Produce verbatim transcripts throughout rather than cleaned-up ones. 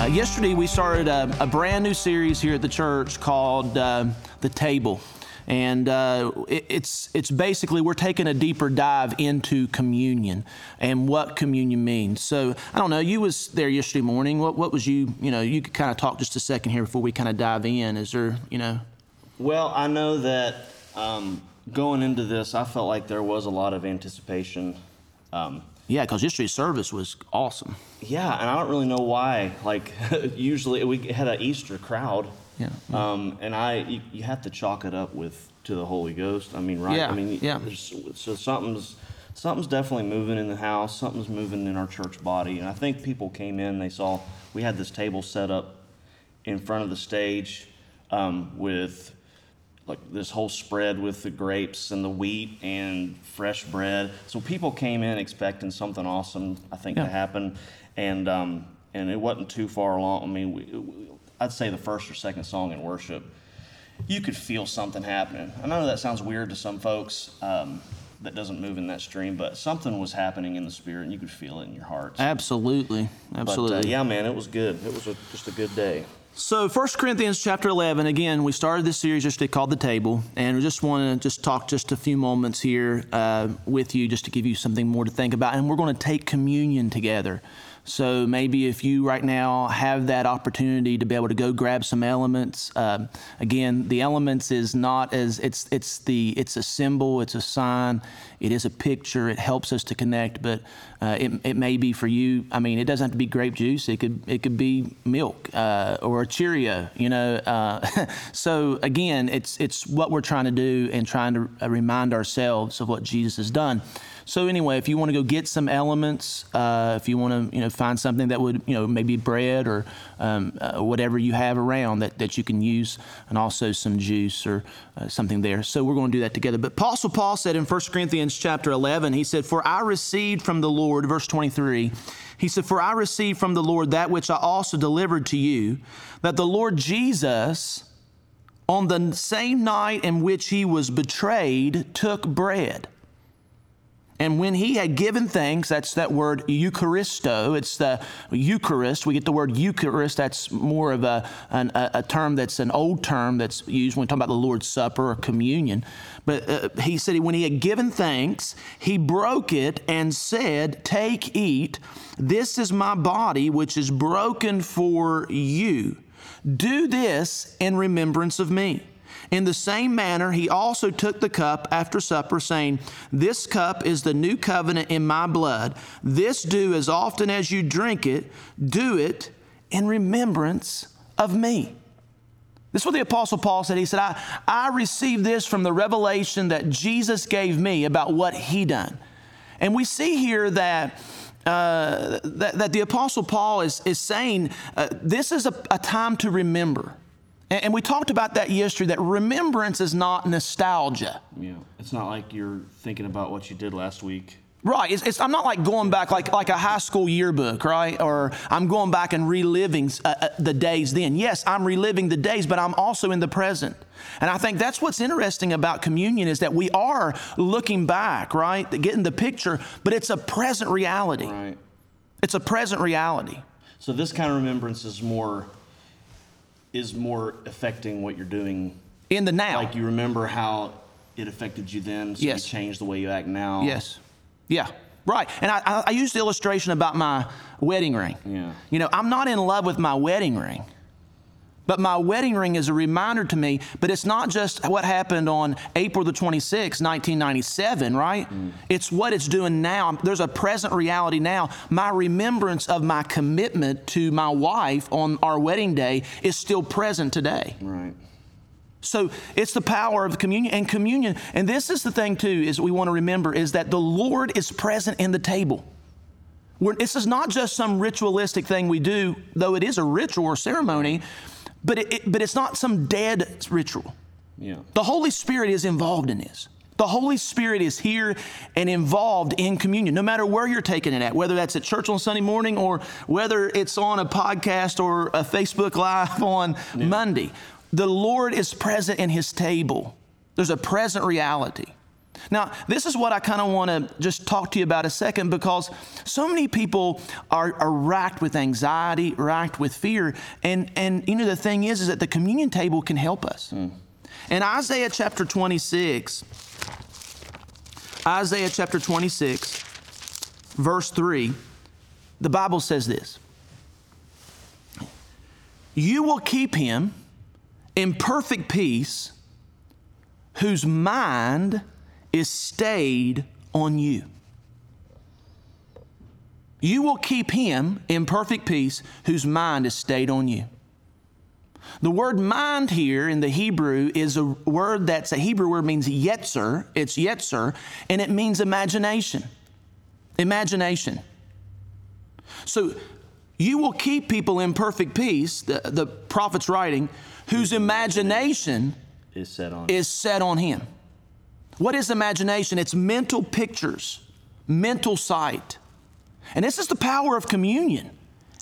Uh, yesterday we started a, a brand new series here at the church called uh, The Table. And uh, it, it's it's basically we're taking a deeper dive into communion and what communion means. So I don't know, you was there yesterday morning. What what was you, you know, you could kind of talk just a second here before we kind of dive in. Is there, you know? Well, I know that um, going into this, I felt like there was a lot of anticipation. Um, yeah, because yesterday's service was awesome. Yeah, and I don't really know why. Like usually we had an Easter crowd. Yeah, yeah. Um, and I, you, you have to chalk it up with to the Holy Ghost. I mean, right? Yeah, I mean, yeah. So something's something's definitely moving in the house. Something's moving in our church body. And I think people came in, they saw we had this table set up in front of the stage um, with like this whole spread with the grapes and the wheat and fresh bread. So people came in expecting something awesome, I think, yeah. to happen. And um, and it wasn't too far along. I mean, we, we, I'd say the first or second song in worship, you could feel something happening. I know that sounds weird to some folks um, that doesn't move in that stream, but something was happening in the spirit, and you could feel it in your hearts. Absolutely, absolutely. But, uh, yeah, man, it was good. It was a, just a good day. So First Corinthians chapter eleven, again, we started this series yesterday called The Table, and we just want to just talk just a few moments here uh, with you just to give you something more to think about, and we're going to take communion together. So maybe if you right now have that opportunity to be able to go grab some elements, uh, again, the elements is not as it's it's the it's a symbol, it's a sign, it is a picture. It helps us to connect, but uh, it it may be for you. I mean, it doesn't have to be grape juice. It could it could be milk uh, or a Cheerio, you know. Uh, so again, it's it's what we're trying to do and trying to remind ourselves of what Jesus has done. So anyway, if you want to go get some elements, uh, if you want to, you know, find something that would, you know, maybe bread or um, uh, whatever you have around that, that you can use, and also some juice or uh, something there. So we're going to do that together. But Apostle Paul said in First Corinthians chapter eleven, he said, "For I received from the Lord," verse twenty-three, he said, "For I received from the Lord that which I also delivered to you, that the Lord Jesus, on the same night in which he was betrayed, took bread. And when he had given thanks," that's that word Eucharisto. It's the Eucharist. We get the word Eucharist. That's more of a, an, a, a term that's an old term that's used when we talk about the Lord's Supper or communion. But uh, he said, when he had given thanks, he broke it and said, "Take, eat. This is my body, which is broken for you. Do this in remembrance of me." In the same manner, he also took the cup after supper, saying, "This cup is the new covenant in my blood. This do as often as you drink it, do it in remembrance of me." This is what the Apostle Paul said. He said, I, I received this from the revelation that Jesus gave me about what he done. And we see here that uh, that, that the Apostle Paul is, is saying, uh, this is a, a time to remember. And we talked about that yesterday, that remembrance is not nostalgia. Yeah, it's not like you're thinking about what you did last week. Right, it's, it's, I'm not like going back like, like a high school yearbook, right? Or I'm going back and reliving uh, the days then. Yes, I'm reliving the days, but I'm also in the present. And I think that's what's interesting about communion is that we are looking back, right? Getting the picture, but it's a present reality. Right. It's a present reality. So this kind of remembrance is more... is more affecting what you're doing in the now. Like you remember how it affected you then, so yes. You change the way you act now. Yes. Yeah. Right. And I, I used the illustration about my wedding ring. Yeah. You know, I'm not in love with my wedding ring, but my wedding ring is a reminder to me. But it's not just what happened on April the twenty-sixth, nineteen ninety-seven, right? Mm. It's what it's doing now. There's a present reality now. My remembrance of my commitment to my wife on our wedding day is still present today. Right. So it's the power of communion and communion. And this is the thing, too, is we want to remember is that the Lord is present in the table. We're, this is not just some ritualistic thing we do, though it is a ritual or ceremony. But it, it, but it's not some dead ritual. Yeah. The Holy Spirit is involved in this. The Holy Spirit is here and involved in communion, no matter where you're taking it at, whether that's at church on Sunday morning or whether it's on a podcast or a Facebook Live on yeah. Monday. The Lord is present in His table. There's a present reality. Now, this is what I kind of want to just talk to you about a second, because so many people are, are racked with anxiety, racked with fear. And, and you know, the thing is, is that the communion table can help us. Mm. In Isaiah chapter twenty-six, Isaiah chapter twenty-six, verse three, the Bible says this: "You will keep him in perfect peace whose mind is stayed on you." You will keep him in perfect peace whose mind is stayed on you. The word mind here in the Hebrew is a word that's a Hebrew word, means yetzer. It's yetzer, and it means imagination. Imagination. So you will keep people in perfect peace, the, the prophet's writing, whose imagination is set on, is set on him. What is imagination? It's mental pictures, mental sight. And this is the power of communion,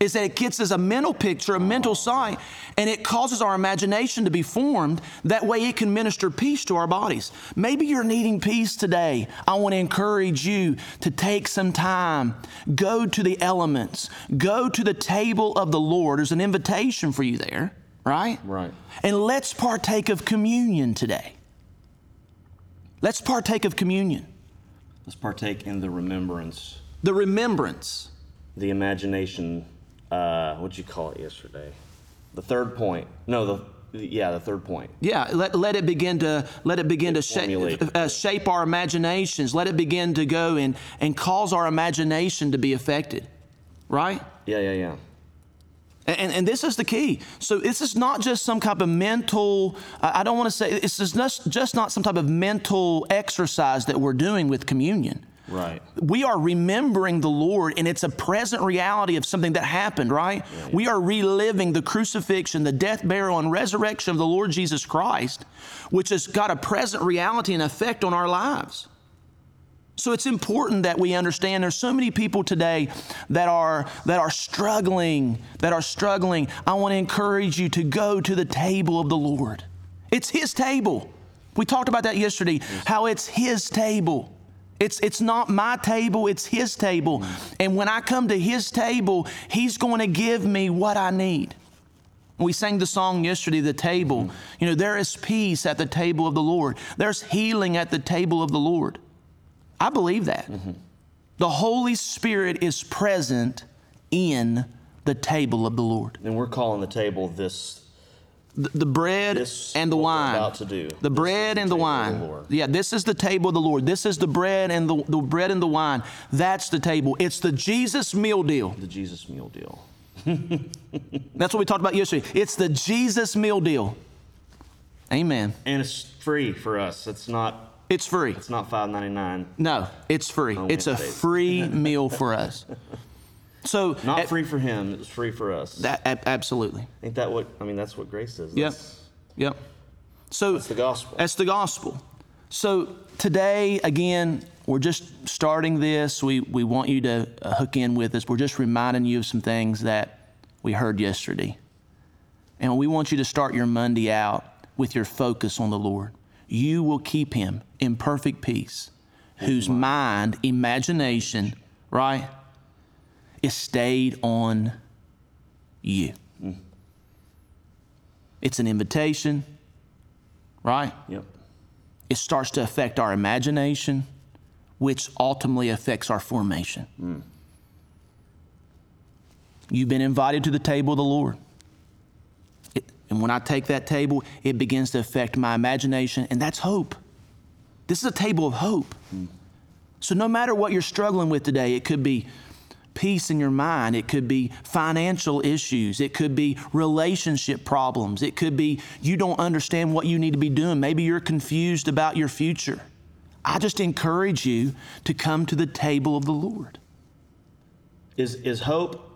is that it gets us a mental picture, a mental sight, and it causes our imagination to be formed. That way it can minister peace to our bodies. Maybe you're needing peace today. I want to encourage you to take some time. Go to the elements. Go to the table of the Lord. There's an invitation for you there, right? Right. And let's partake of communion today. Let's partake of communion. Let's partake in the remembrance. The remembrance. The imagination. Uh, what'd you call it yesterday? The third point. No, the, the yeah, the third point. Yeah, let let it begin to let it begin to shape uh, shape our imaginations. Let it begin to go and and cause our imagination to be affected, right? Yeah, yeah, yeah. And, and this is the key. So this is not just some type of mental, I don't want to say, this is not, just not some type of mental exercise that we're doing with communion. Right. We are remembering the Lord, and it's a present reality of something that happened, right? Yeah, yeah. We are reliving the crucifixion, the death, burial, and resurrection of the Lord Jesus Christ, which has got a present reality and effect on our lives. So it's important that we understand there's so many people today that are that are struggling, that are struggling. I want to encourage you to go to the table of the Lord. It's His table. We talked about that yesterday, yes. How it's His table. It's, it's not my table, it's His table. And when I come to His table, He's going to give me what I need. We sang the song yesterday, The Table. Mm-hmm. You know, there is peace at the table of the Lord. There's healing at the table of the Lord. I believe that. Mm-hmm. The Holy Spirit is present in the table of the Lord. And we're calling the table this... The, the bread this and the wine. About to do. The this bread the and the wine. The yeah, this is the table of the Lord. This is the bread and the, the bread and the wine. That's the table. It's the Jesus meal deal. The Jesus meal deal. That's what we talked about yesterday. It's the Jesus meal deal. Amen. And it's free for us. It's not... It's free. It's not five ninety-nine. No, it's free. It's a free meal for us. So not at, free for him. It was free for us. That ab- absolutely. I think that what I mean. That's what grace is. Yep. That's, yep. So that's the gospel. That's the gospel. So today, again, we're just starting this. We we want you to hook in with us. We're just reminding you of some things that we heard yesterday, and we want you to start your Monday out with your focus on the Lord. You will keep him in perfect peace, whose mind, imagination, right, is stayed on you. Mm. It's an invitation, right? Yep. It starts to affect our imagination, which ultimately affects our formation. Mm. You've been invited to the table of the Lord. And when I take that table, it begins to affect my imagination, and that's hope. This is a table of hope. Mm. So no matter what you're struggling with today, it could be peace in your mind, it could be financial issues, it could be relationship problems, it could be you don't understand what you need to be doing, maybe you're confused about your future. I just encourage you to come to the table of the Lord. Is, is hope...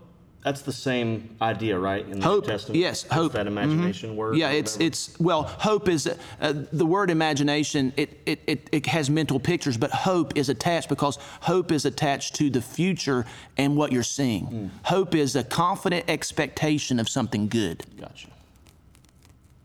That's the same idea, right? In the hope, New Testament, yes, hope. That imagination mm-hmm. word. Yeah, it's it's well, hope is uh, the word imagination. It, it it it has mental pictures, but hope is attached because hope is attached to the future and what you're seeing. Mm. Hope is a confident expectation of something good. Gotcha.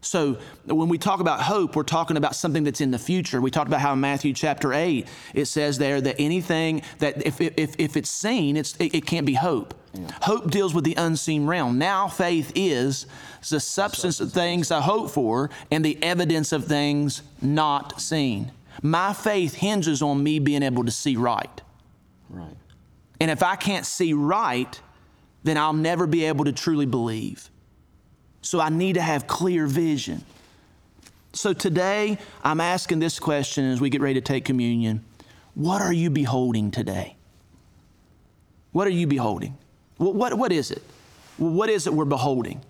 So when we talk about hope, we're talking about something that's in the future. We talked about how in Matthew chapter eight, it says there that anything that if if if it's seen, it's it, it can't be hope. Yeah. Hope deals with the unseen realm. Now faith is the substance of things I hope for and the evidence of things not seen. My faith hinges on me being able to see right. Right. And if I can't see right, then I'll never be able to truly believe. So I need to have clear vision. So today, I'm asking this question as we get ready to take communion. What are you beholding today? What are you beholding? What, what, what is it? What is it we're beholding?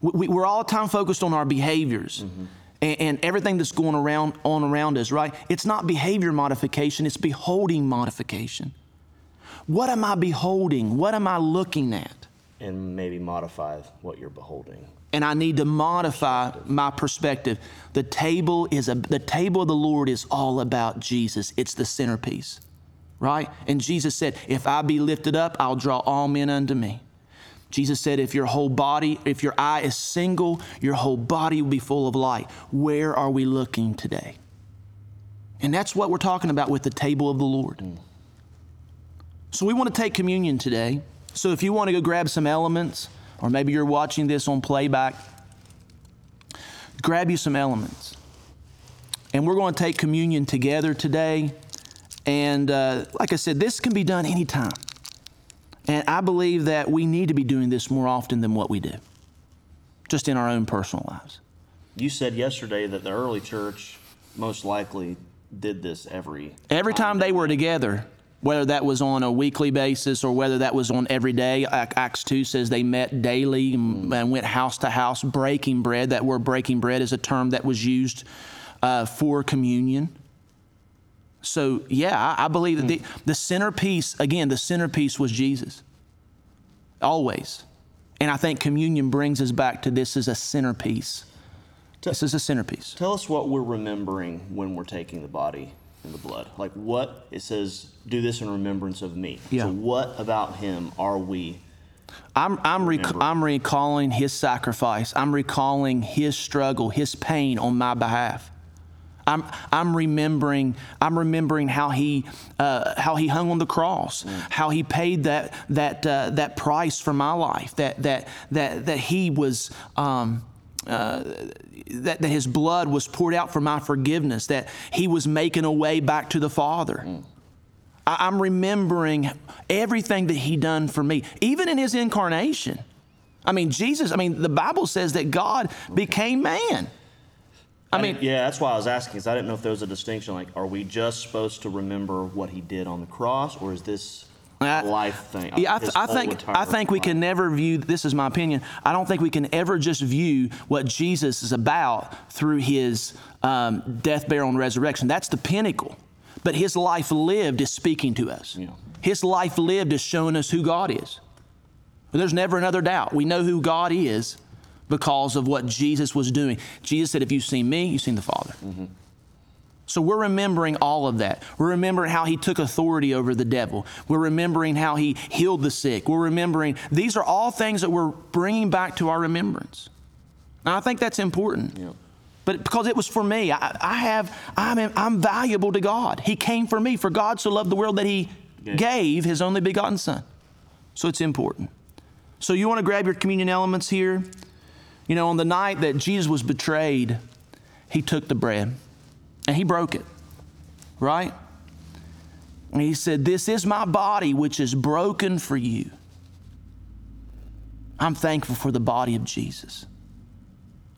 We, we're all the time focused on our behaviors mm-hmm. and, and everything that's going around on around us, right? It's not behavior modification, it's beholding modification. What am I beholding? What am I looking at? And maybe modify what you're beholding. And I need to modify my perspective. The table is a, the table of the Lord is all about Jesus. It's the centerpiece, right? And Jesus said, if I be lifted up, I'll draw all men unto me. Jesus said, if your whole body, if your eye is single, your whole body will be full of light. Where are we looking today? And that's what we're talking about with the table of the Lord. Mm. So we want to take communion today. So if you want to go grab some elements, or maybe you're watching this on playback, grab you some elements. And we're going to take communion together today. And uh, like I said, this can be done anytime. And I believe that we need to be doing this more often than what we do, just in our own personal lives. You said yesterday that the early church most likely did this every Every time they were together. Whether that was on a weekly basis or whether that was on every day. Acts two says they met daily and went house to house breaking bread. That word breaking bread is a term that was used uh, for communion. So, yeah, I, I believe that the, the centerpiece, again, the centerpiece was Jesus. Always. And I think communion brings us back to this is a centerpiece. T- this is a centerpiece. Tell us what we're remembering when we're taking the body in the blood. Like what, it says, do this in remembrance of me. Yeah. So what about him are we I'm I'm, rec- I'm recalling his sacrifice. I'm recalling his struggle, his pain on my behalf. I'm I'm remembering I'm remembering how he uh, how he hung on the cross, mm. how he paid that that uh, that price for my life, that that that that he was um, Uh, that, that his blood was poured out for my forgiveness, that he was making a way back to the Father. Mm. I, I'm remembering everything that he done for me, even in his incarnation. I mean, Jesus, I mean, the Bible says that God became man. I, I mean, yeah, that's why I was asking, because I didn't know if there was a distinction. Like, are we just supposed to remember what he did on the cross, or is this I, life thing. Yeah, I, th- I think I think we life. can never view. This is my opinion. I don't think we can ever just view what Jesus is about through his um, death, burial, and resurrection. That's the pinnacle. But his life lived is speaking to us. Yeah. His life lived is showing us who God is. There's never another doubt. We know who God is because of what Jesus was doing. Jesus said, "If you've seen me, you've seen the Father." Mm-hmm. So we're remembering all of that. We're remembering how he took authority over the devil. We're remembering how he healed the sick. We're remembering, these are all things that we're bringing back to our remembrance. And I think that's important. Yeah. But because it was for me, I, I have, I'm, I'm valuable to God. He came for me, for God so loved the world that he yeah. gave his only begotten son. So it's important. So you want to grab your communion elements here. You know, on the night that Jesus was betrayed, he took the bread. And he broke it, right? And he said, this is my body, which is broken for you. I'm thankful for the body of Jesus.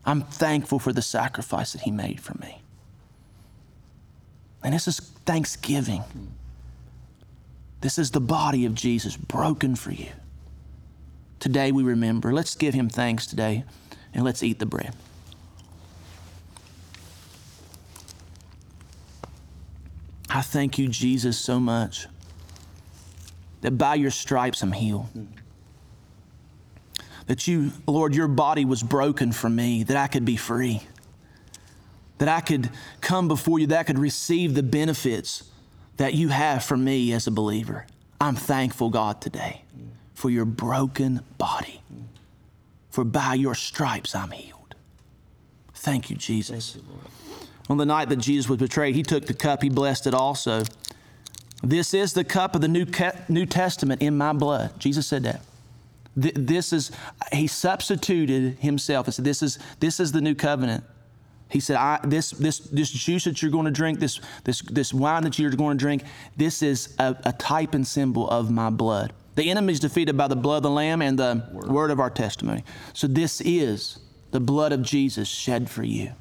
I'm thankful for the sacrifice that he made for me. And this is thanksgiving. This is the body of Jesus broken for you. Today we remember. Let's give him thanks today, and let's eat the bread. I thank you, Jesus, so much that by your stripes I'm healed. That you, Lord, your body was broken for me, that I could be free, that I could come before you, that I could receive the benefits that you have for me as a believer. I'm thankful, God, today for your broken body, for by your stripes I'm healed. Thank you, Jesus. Thank you, Lord. On the night that Jesus was betrayed, he took the cup, he blessed it also. This is the cup of the New New Testament in my blood. Jesus said that. This is, he substituted himself and said, this is, this is the new covenant. He said, I, this, this, this juice that you're going to drink, this, this, this wine that you're going to drink, this is a, a type and symbol of my blood. The enemy is defeated by the blood of the Lamb and the word. word of our testimony. So this is the blood of Jesus shed for you.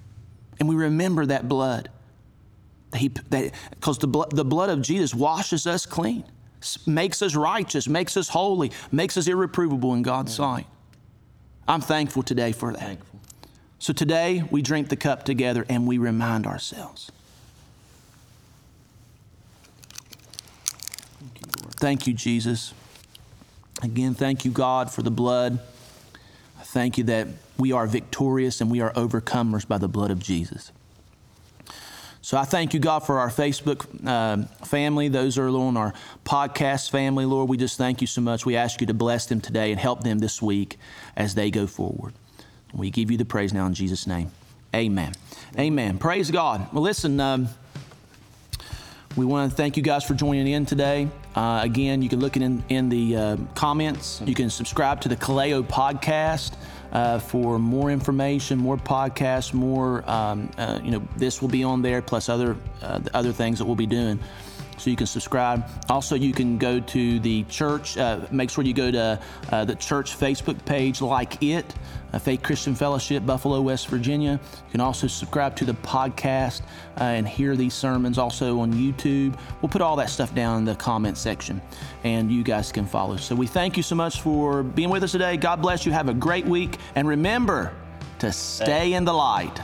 And we remember that blood. He, that, 'cause the, bl- the blood of Jesus washes us clean, makes us righteous, makes us holy, makes us irreprovable in God's Amen. sight. I'm thankful today for that. Thankful. So today we drink the cup together and we remind ourselves. Thank you, Lord. Thank you, Jesus. Again, thank you, God, for the blood. I thank you that we are victorious and we are overcomers by the blood of Jesus. So I thank you, God, for our Facebook uh, family. Those are on our podcast family, Lord. We just thank you so much. We ask you to bless them today and help them this week as they go forward. We give you the praise now in Jesus' name. Amen. Amen. Amen. Praise God. Well, listen, um, we want to thank you guys for joining in today. Uh, again, you can look in, in the uh, comments. You can subscribe to the Kaleo podcast. Uh, for more information, more podcasts, more, um, uh, you know, this will be on there, plus other uh, other things that we'll be doing. So you can subscribe. Also, you can go to the church. Uh, make sure you go to uh, the church Facebook page, like it, uh, Faith Christian Fellowship, Buffalo, West Virginia. You can also subscribe to the podcast uh, and hear these sermons also on YouTube. We'll put all that stuff down in the comment section, and you guys can follow. So we thank you so much for being with us today. God bless you. Have a great week. And remember to stay in the light.